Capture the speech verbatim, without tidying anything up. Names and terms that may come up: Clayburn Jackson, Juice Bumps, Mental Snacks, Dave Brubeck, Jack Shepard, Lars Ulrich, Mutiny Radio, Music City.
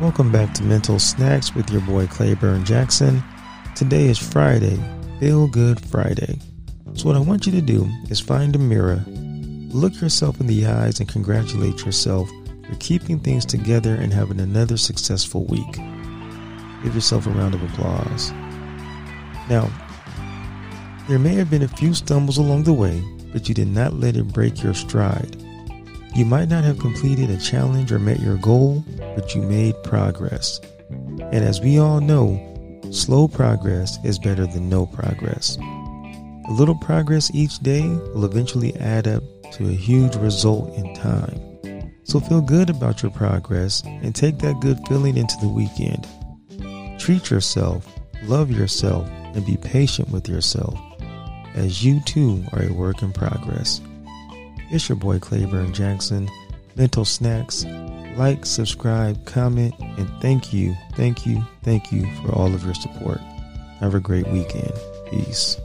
Welcome back to Mental Snacks with your boy Clayburn Jackson. Today is Friday, Feel Good Friday. So what I want you to do is find a mirror, look yourself in the eyes and congratulate yourself for keeping things together and having another successful week. Give yourself a round of applause. Now, there may have been a few stumbles along the way, but you did not let it break your stride. You might not have completed a challenge or met your goal, but you made progress. And as we all know, slow progress is better than no progress. A little progress each day will eventually add up to a huge result in time. So feel good about your progress and take that good feeling into the weekend. Treat yourself, love yourself, and be patient with yourself, as you too are a work in progress. It's your boy Clayburn Jackson, Mental Snacks. Like, subscribe, comment, and thank you, thank you, thank you for all of your support. Have a great weekend. Peace.